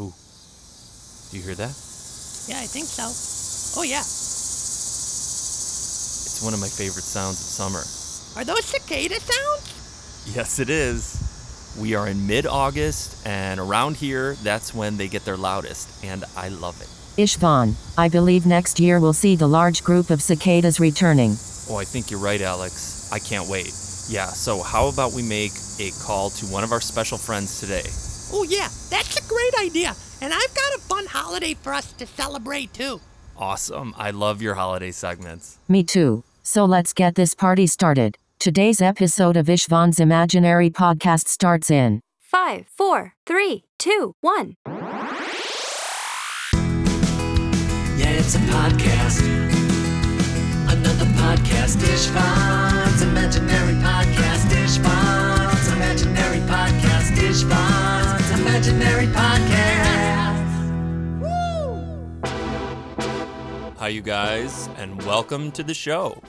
Who? Do you hear that? Yeah, I think so. Oh, yeah. It's one of my favorite sounds of summer. Are those cicada sounds? Yes, it is. We are in mid-August, and around here, that's when they get their loudest, and I love it. Istvan, I believe next year we'll see the large group of cicadas returning. Oh, I think you're right, Alex. I can't wait. Yeah, so how about we make a call to one of our special friends today? Oh, yeah, that's a great idea. And I've got a fun holiday for us to celebrate, too. Awesome. I love your holiday segments. Me too. So let's get this party started. Today's episode of Istvan's Imaginary Podcast starts in 5, 4, 3, 2, 1. Yeah, it's a podcast. Another podcast, Istvan's Imaginary Podcast, Istvan's Imaginary Podcast, Istvan's Imaginary Podcast. Woo! Hi, you guys, and welcome to the show.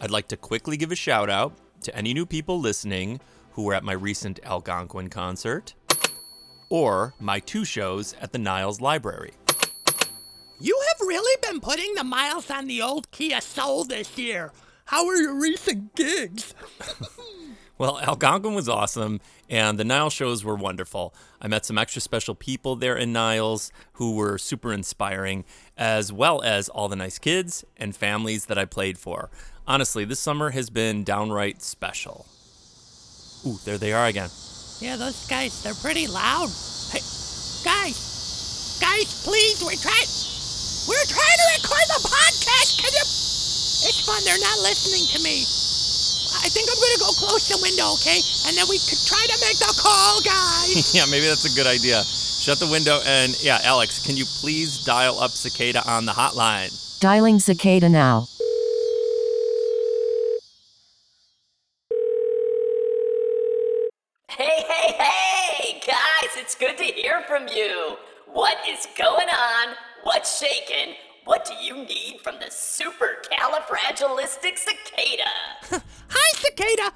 I'd like to quickly give a shout out to any new people listening who were at my recent Algonquin concert or my two shows at the Niles Library. You have really been putting the miles on the old Kia Soul this year. How are your recent gigs? Well, Algonquin was awesome, and the Niles shows were wonderful. I met some extra special people there in Niles who were super inspiring, as well as all the nice kids and families that I played for. Honestly, this summer has been downright special. Ooh, there they are again. Yeah, those guys, they're pretty loud. Hey, guys, please, we're trying to record the podcast. Can you? Istvan, they're not listening to me. I think I'm going to go close the window, okay? And then we could try to make the call, guys. Yeah, maybe that's a good idea. Shut the window and, yeah, Alex, can you please dial up Cicada on the hotline? Dialing Cicada now. Hey, guys, it's good to hear from you. What is going on? What's shaking? What do you need from the supercalifragilistic cicada? Hi, Cicada.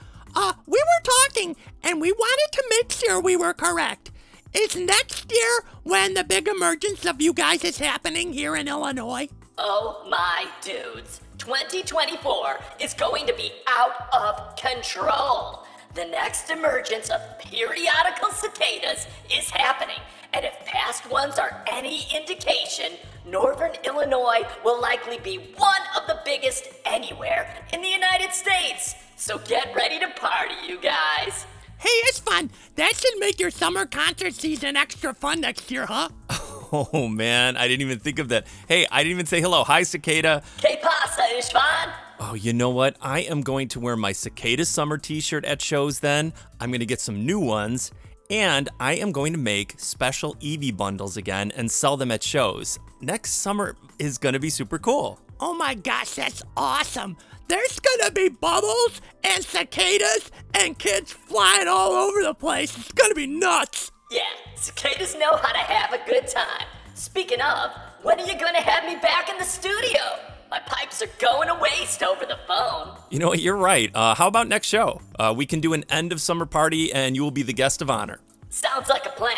We were talking, and we wanted to make sure we were correct. Is next year when the big emergence of you guys is happening here in Illinois? Oh, my dudes. 2024 is going to be out of control. The next emergence of periodical cicadas is happening, and if past ones are any indication, northern Illinois will likely be one of the biggest anywhere in the United States. So get ready to party, you guys. Hey, Istvan, that should make your summer concert season extra fun next year, huh? Oh, man, I didn't even think of that. Hey, I didn't even say hello. Hi, Cicada. Que pasa, Istvan? Oh, you know what? I am going to wear my Cicada Summer t-shirt at shows then. I'm going to get some new ones. And I am going to make special Eevee bundles again and sell them at shows. Next summer is going to be super cool. Oh my gosh, that's awesome. There's going to be bubbles and cicadas and kids flying all over the place. It's going to be nuts. Yeah, cicadas know how to have a good time. Speaking of, when are you going to have me back in the studio? My pipes are going to waste over the phone. You know what? You're right. How about next show? We can do an end of summer party and you will be the guest of honor. Sounds like a plan.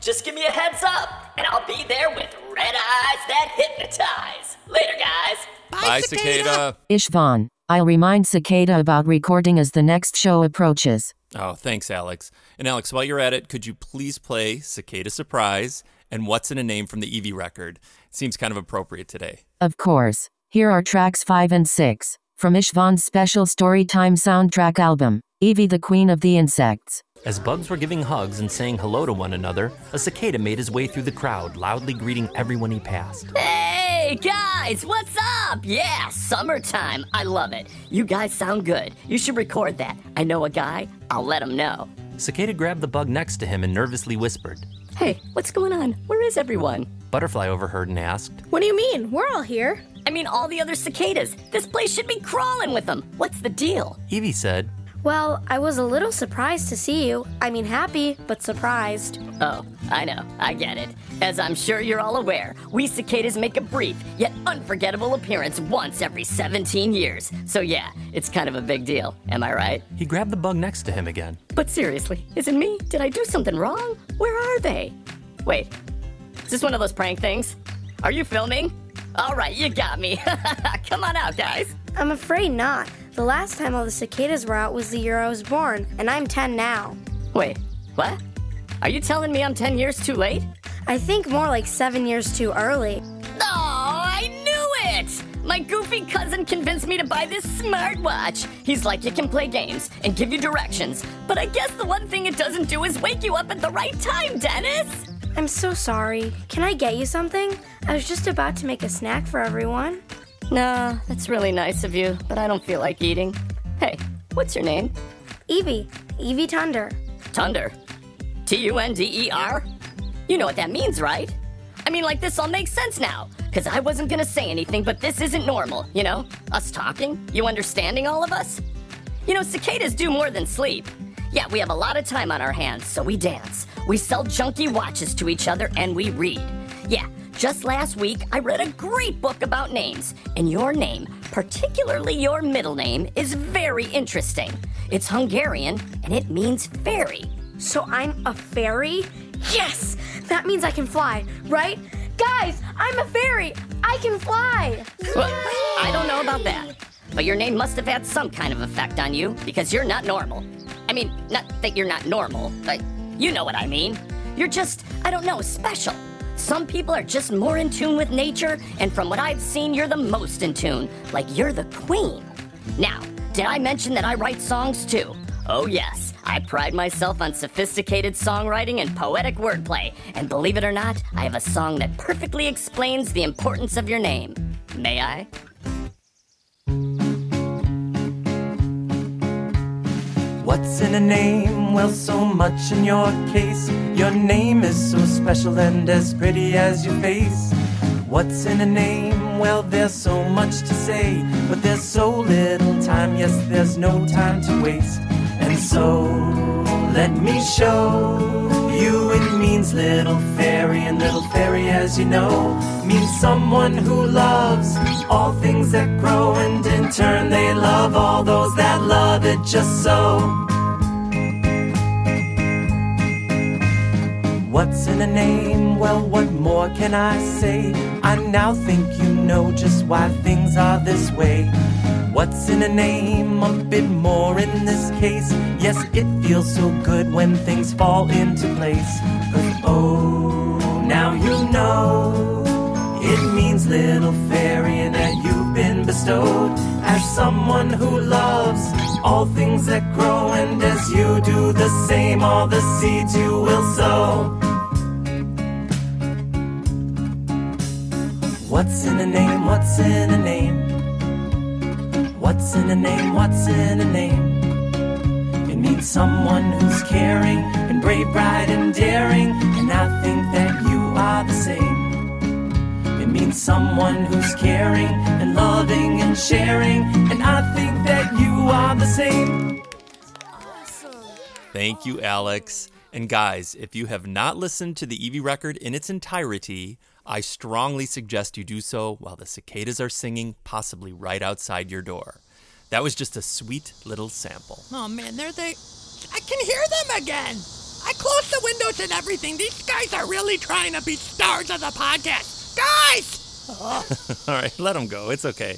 Just give me a heads up and I'll be there with red eyes that hypnotize. Later, guys. Bye, Cicada. Istvan, I'll remind Cicada about recording as the next show approaches. Oh, thanks, Alex. And Alex, while you're at it, could you please play Cicada Surprise and What's in a Name from the Eevee record? It seems kind of appropriate today. Of course. Here are tracks 5 and 6, from Istvan's special Storytime soundtrack album, Evie the Queen of the Insects. As bugs were giving hugs and saying hello to one another, a cicada made his way through the crowd, loudly greeting everyone he passed. Hey, guys, what's up? Yeah, summertime. I love it. You guys sound good. You should record that. I know a guy. I'll let him know. Cicada grabbed the bug next to him and nervously whispered, "Hey, what's going on? Where is everyone?" Butterfly overheard and asked, "What do you mean? We're all here. I mean, all the other cicadas. This place should be crawling with them. What's the deal?" Eevee said, "Well, I was a little surprised to see you. I mean, happy, but surprised." Oh, I know. I get it. As I'm sure you're all aware, we cicadas make a brief yet unforgettable appearance once every 17 years. So yeah, it's kind of a big deal. Am I right? He grabbed the bug next to him again. But seriously, is it me? Did I do something wrong? Where are they? Wait, Is this one of those prank things? Are you filming? All right, you got me. Come on out, guys. I'm afraid not. The last time all the cicadas were out was the year I was born, and I'm 10 now. Wait, what? Are you telling me I'm 10 years too late? I think more like 7 years too early. Oh, I knew it! My goofy cousin convinced me to buy this smartwatch. He's like, it can play games and give you directions, but I guess the one thing it doesn't do is wake you up at the right time, Dennis! I'm so sorry. Can I get you something? I was just about to make a snack for everyone. Nah, that's really nice of you, but I don't feel like eating. Hey, what's your name? Evie. Evie Tunder. Tunder? Tunder? You know what that means, right? I mean, like, this all makes sense now, because I wasn't going to say anything, but this isn't normal, you know? Us talking, you understanding all of us? You know, cicadas do more than sleep. Yeah, we have a lot of time on our hands, so we dance. We sell junky watches to each other, and we read. Yeah, just last week, I read a great book about names, and your name, particularly your middle name, is very interesting. It's Hungarian, and it means fairy. So I'm a fairy? Yes! That means I can fly, right? Guys, I'm a fairy! I can fly! Well, I don't know about that, but your name must have had some kind of effect on you, because you're not normal. I mean, not that you're not normal, but you know what I mean. You're just, I don't know, special. Some people are just more in tune with nature, and from what I've seen, you're the most in tune. Like, you're the queen. Now, did I mention that I write songs, too? Oh, yes. I pride myself on sophisticated songwriting and poetic wordplay. And believe it or not, I have a song that perfectly explains the importance of your name. May I? What's in a name? Well, so much in your case. Your name is so special and as pretty as your face. What's in a name? Well, there's so much to say, but there's so little time. Yes, there's no time to waste. And so, let me show you it means little fairy. And little fairy, as you know, means someone who loves all things that grow, and in turn they love all those that love it just so. What's in a name? Well, what more can I say? I now think you know just why things are this way. What's in a name? A bit more in this case. Yes, it feels so good when things fall into place. But oh, now you know it means little fairy, and that you've been bestowed as someone who loves all things that grow, and as you do the same, all the seeds you will sow. What's in a name? What's in a name? What's in a name? What's in a name? It means someone who's caring and brave, bright and daring, and I think that you are the same. It means someone who's caring and loving and sharing, and I think that you are the same. Awesome. Thank you, Alex. And guys, if you have not listened to the Eevee record in its entirety, I strongly suggest you do so while the cicadas are singing, possibly right outside your door. That was just a sweet little sample. Oh man, I can hear them again! I closed the windows and everything. These guys are really trying to be stars of the podcast. Guys! Oh. All right, let them go. It's okay.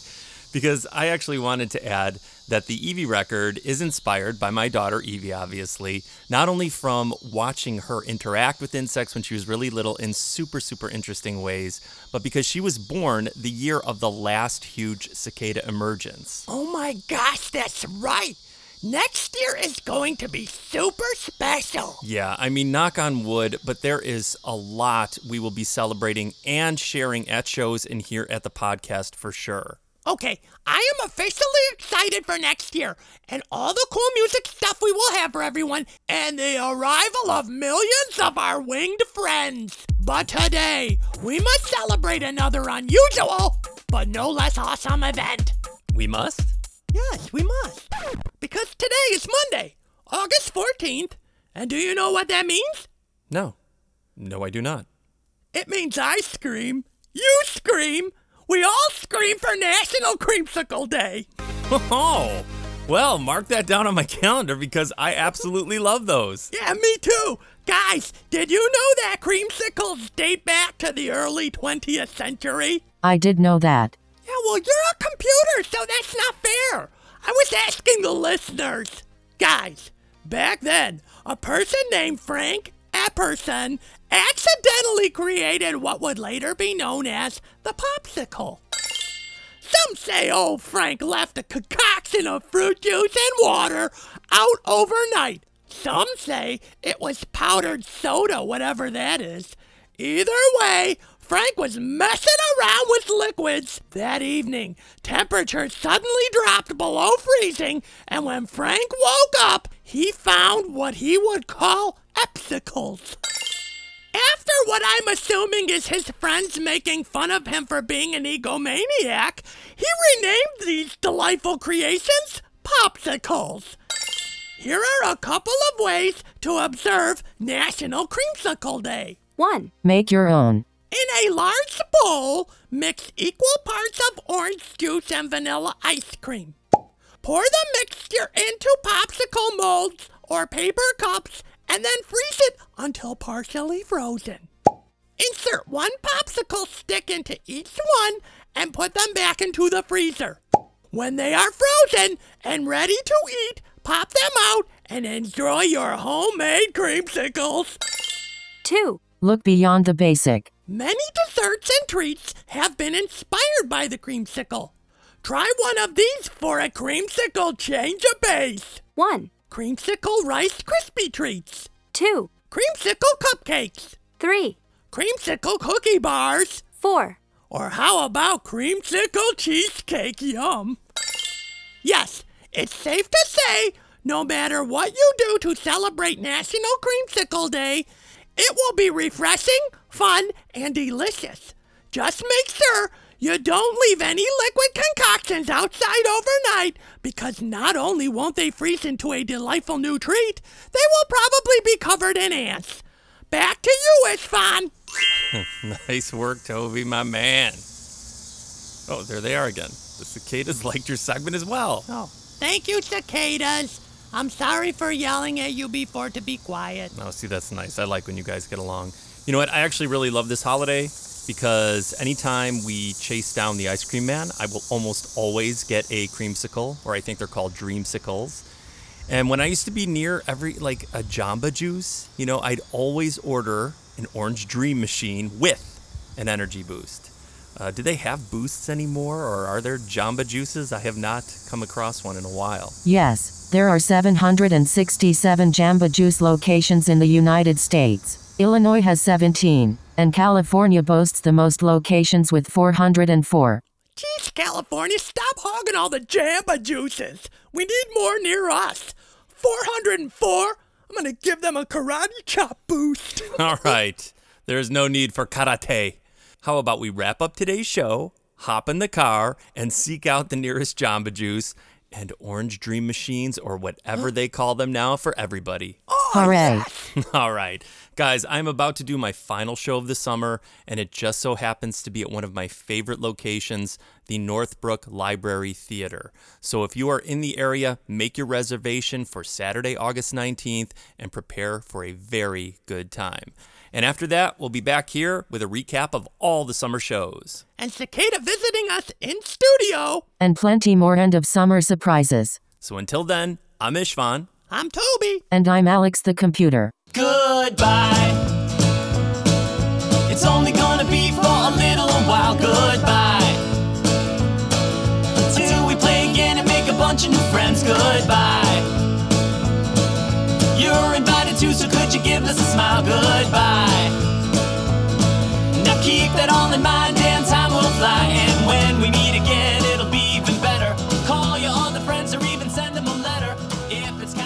Because I actually wanted to add that the Eevee record is inspired by my daughter Eevee, obviously, not only from watching her interact with insects when she was really little in super, super interesting ways, but because she was born the year of the last huge cicada emergence. Oh my gosh, that's right! Next year is going to be super special. Yeah, I mean, knock on wood, but there is a lot we will be celebrating and sharing at shows and here at the podcast for sure. Okay, I am officially excited for next year and all the cool music stuff we will have for everyone and the arrival of millions of our winged friends. But today, we must celebrate another unusual, but no less awesome event. We must? Yes, we must. Because today is Monday, August 14th, and do you know what that means? No. No, I do not. It means I scream, you scream, we all scream for National Creamsicle Day. Oh, Well, mark that down on my calendar because I absolutely love those. Yeah, me too. Guys, did you know that creamsicles date back to the early 20th century? I did know that. Yeah, well, you're a computer, so that's not fair. I was asking the listeners. Guys, back then, a person named Frank Epperson accidentally created what would later be known as the popsicle. Some say old Frank left a concoction of fruit juice and water out overnight. Some say it was powdered soda, whatever that is. Either way, Frank was messing around with liquids that evening. Temperatures suddenly dropped below freezing, and when Frank woke up, he found what he would call epsicles. After what I'm assuming is his friends making fun of him for being an egomaniac, he renamed these delightful creations popsicles. Here are a couple of ways to observe National Creamsicle Day. 1. Make your own. In a large bowl, mix equal parts of orange juice and vanilla ice cream. Pour the mixture into popsicle molds or paper cups and then freeze it until partially frozen. Insert one popsicle stick into each one and put them back into the freezer. When they are frozen and ready to eat, pop them out and enjoy your homemade creamsicles. 2. Look beyond the basic. Many desserts and treats have been inspired by the creamsicle. Try one of these for a creamsicle change of pace. 1. Creamsicle Rice Krispie Treats. 2. Creamsicle Cupcakes. 3. Creamsicle Cookie Bars. 4. Or how about Creamsicle Cheesecake Yum? Yes, it's safe to say, no matter what you do to celebrate National Creamsicle Day, it will be refreshing, fun, and delicious. Just make sure you don't leave any liquid concoctions outside overnight, because not only won't they freeze into a delightful new treat, they will probably be covered in ants. Back to you, Istvan. Nice work, Toby, my man. Oh, there they are again. The cicadas liked your segment as well. Oh, thank you, cicadas. I'm sorry for yelling at you before to be quiet. Oh, see, that's nice. I like when you guys get along. You know what? I actually really love this holiday, because anytime we chase down the ice cream man, I will almost always get a creamsicle, or I think they're called dreamsicles. And when I used to be near every, like, a Jamba Juice, you know, I'd always order an orange dream machine with an energy boost. Do they have boosts anymore, or are there Jamba Juices? I have not come across one in a while. Yes, there are 767 Jamba Juice locations in the United States. Illinois has 17, and California boasts the most locations with 404. Jeez, California, stop hogging all the Jamba Juices. We need more near us. 404? I'm going to give them a karate chop boost. All right. There's no need for karate. How about we wrap up today's show, hop in the car, and seek out the nearest Jamba Juice and orange dream machines, or whatever they call them now, for everybody. Oh, hooray. Yes. All right. Guys, I'm about to do my final show of the summer, and it just so happens to be at one of my favorite locations, the Northbrook Library Theater. So if you are in the area, make your reservation for Saturday, August 19th, and prepare for a very good time. And after that, we'll be back here with a recap of all the summer shows. And Cicada visiting us in studio. And plenty more end of summer surprises. So until then, I'm Istvan. I'm Toby. And I'm Alex the computer. Goodbye. It's only gonna be for a little while. Goodbye. Until we play again and make a bunch of new friends. Goodbye. You're invited too, so could you give us a smile? Goodbye. Now keep that all in mind, and time will fly. And when we meet again, it'll be even better. Call your other friends or even send them a letter if it's kind